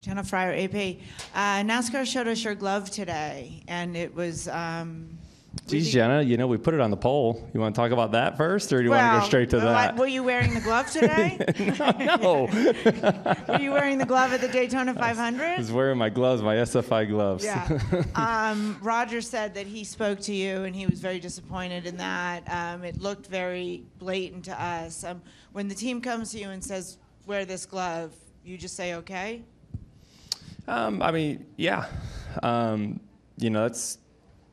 Jenna Fryer, AP. NASCAR showed us your glove today, and it was... Geez, Jenna, you know, we put it on the poll. You want to talk about that first, or do you want to go straight to that? Were you wearing the glove today? No. Were you wearing the glove at the Daytona 500? I was wearing my gloves, my SFI gloves. Yeah. Roger said that he spoke to you, and he was very disappointed in that. It looked very blatant to us. When the team comes to you and says, wear this glove, you just say, okay? I mean, yeah. You know, that's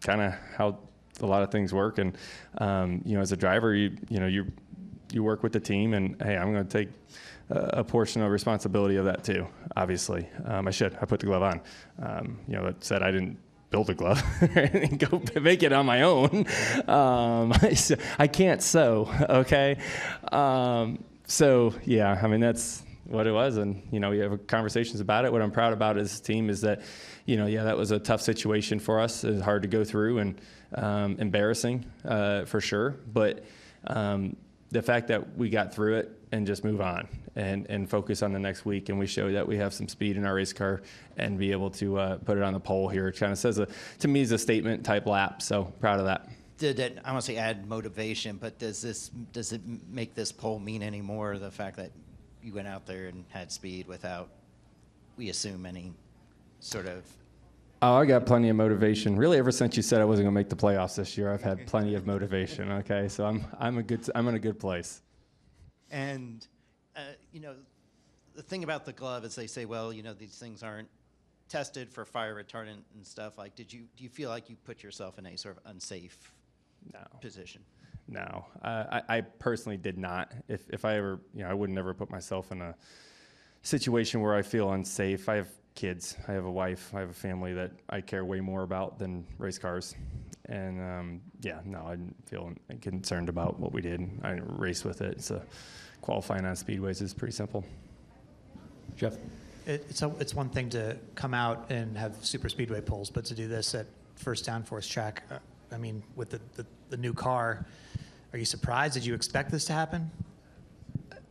kind of how a lot of things work, and you know, as a driver, you work with the team, and hey, I'm going to take a portion of responsibility of that too. Obviously, I put the glove on. You know, it said I didn't build a glove and go make it on my own. I can't sew. Okay, so yeah, I mean that's what it was, and you know, we have conversations about it. What I'm proud about as a team is that, you know, yeah, that was a tough situation for us. It was hard to go through and embarrassing for sure. But the fact that we got through it and just move on and focus on the next week, and we show that we have some speed in our race car and be able to put it on the pole here, it kind of says, to me, is a statement type lap. So proud of that. Did it, I want to say add motivation, but does it make this pole mean any more, the fact that you went out there and had speed without, we assume, any sort of... Oh, I got plenty of motivation. Really, ever since you said I wasn't going to make the playoffs this year, I've had plenty of motivation, okay? So I'm in a good place. And, you know, the thing about the glove is they say, well, you know, these things aren't tested for fire retardant and stuff. Like, do you feel like you put yourself in a sort of unsafe position? No. I personally did not. If I ever, you know, I would never put myself in a situation where I feel unsafe. I have kids, I have a wife, I have a family that I care way more about than race cars. And yeah, no, I didn't feel concerned about what we did. I didn't race with it. So qualifying on speedways is pretty simple. Jeff? It's one thing to come out and have super speedway pulls, but to do this at first downforce track, I mean, with the new car, are you surprised? Did you expect this to happen?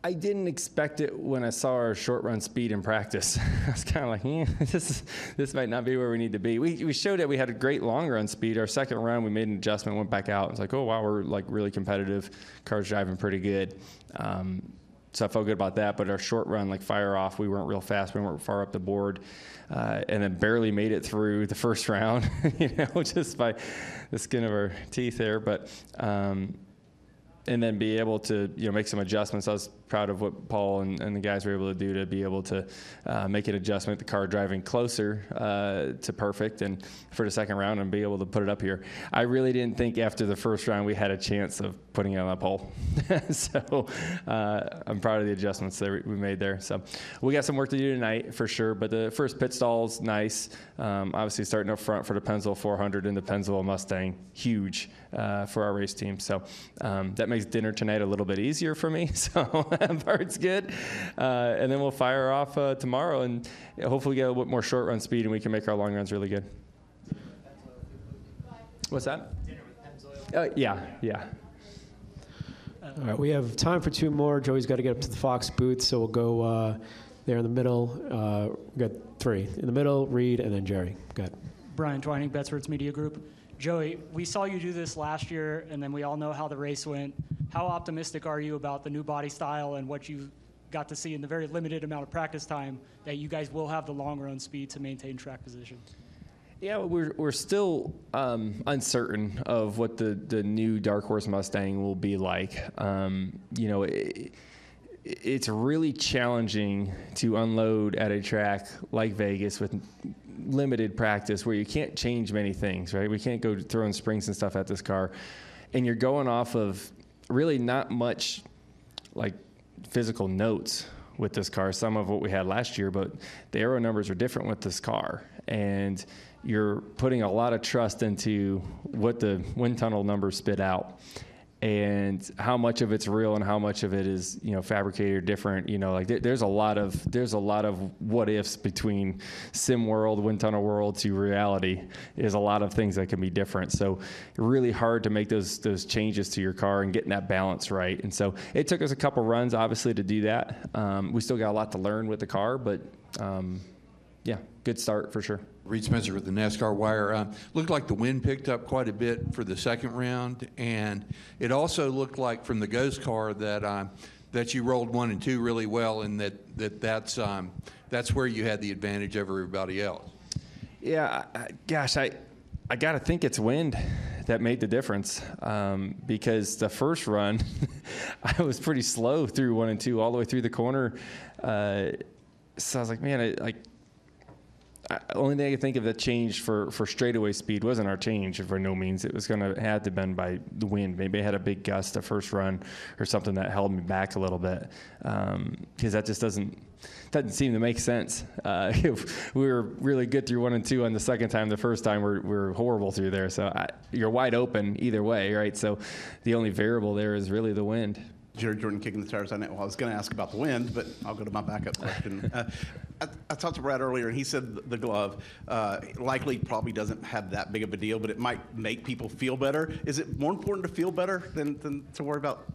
I didn't expect it when I saw our short run speed in practice. I was kind of like, this might not be where we need to be. We showed that we had a great long run speed. Our second round, we made an adjustment, went back out. It's like, oh, wow, we're like really competitive. Car's driving pretty good. So I felt good about that. But our short run, like fire off, we weren't real fast. We weren't far up the board. And then barely made it through the first round, you know, just by the skin of our teeth there. But, and then be able to, you know, make some adjustments. I was proud of what Paul and the guys were able to do to be able to make an adjustment, the car driving closer to perfect and for the second round and be able to put it up here. I really didn't think after the first round we had a chance of putting it on that pole. So I'm proud of the adjustments that we made there. So we got some work to do tonight for sure, but the first pit stall's nice. Obviously starting up front for the Pennzoil 400 and the Pennzoil Mustang, huge for our race team. So that makes dinner tonight a little bit easier for me, so that part's good. And then we'll fire off tomorrow and hopefully get a little bit more short run speed and we can make our long runs really good. What's that? Dinner with Pennzoil. Yeah. All right, we have time for two more. Joey's got to get up to the Fox booth, so we'll go there in the middle. We've got three. In the middle, Reed, and then Jerry. Go ahead. Brian Twining, Bettsworth's Media Group. Joey, we saw you do this last year, and then we all know how the race went. How optimistic are you about the new body style and what you got to see in the very limited amount of practice time that you guys will have the long run speed to maintain track position? Yeah, we're still uncertain of what the new Dark Horse Mustang will be like. You know, it's really challenging to unload at a track like Vegas with limited practice where you can't change many things, right? We can't go throwing springs and stuff at this car. And you're going off of really not much like physical notes with this car, some of what we had last year, but the aero numbers are different with this car. And you're putting a lot of trust into what the wind tunnel numbers spit out and how much of it's real and how much of it is, you know, fabricated or different. You know, like there's a lot of what ifs between sim world, wind tunnel world to reality. Is a lot of things that can be different. So really hard to make those changes to your car and getting that balance right. And so it took us a couple runs, obviously, to do that. We still got a lot to learn with the car, but yeah, good start for sure. Reed Spencer with the NASCAR wire. Looked like the wind picked up quite a bit for the second round, and it also looked like from the ghost car that you rolled 1 and 2 really well, and that's where you had the advantage over everybody else. Yeah, I got to think it's wind that made the difference, because the first run I was pretty slow through 1 and 2 all the way through the corner, so I was like, man, the only thing I could think of that changed for straightaway speed wasn't our change for no means. It was going to have to bend by the wind. Maybe I had a big gust the first run or something that held me back a little bit, because that just doesn't seem to make sense. We were really good through 1 and 2 on the second time. The first time we're horrible through there. So you're wide open either way, right? So the only variable there is really the wind. Jared Jordan kicking the tires on it. Well, I was going to ask about the wind, but I'll go to my backup question. I talked to Brad earlier, and he said the glove likely probably doesn't have that big of a deal, but it might make people feel better. Is it more important to feel better than to worry about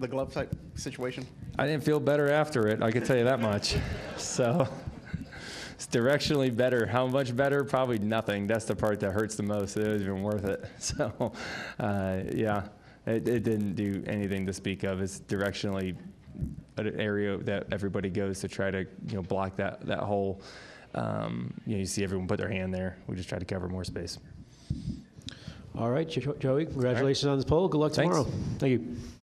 the glove type situation? I didn't feel better after it, I can tell you that much. So it's directionally better. How much better? Probably nothing. That's the part that hurts the most. It wasn't even worth it. So, yeah. It didn't do anything to speak of. It's directionally an area that everybody goes to try to, you know, block that hole. You know, you see everyone put their hand there. We just try to cover more space. All right, Joey, congratulations on the pole. Good luck tomorrow. Thanks. Thank you.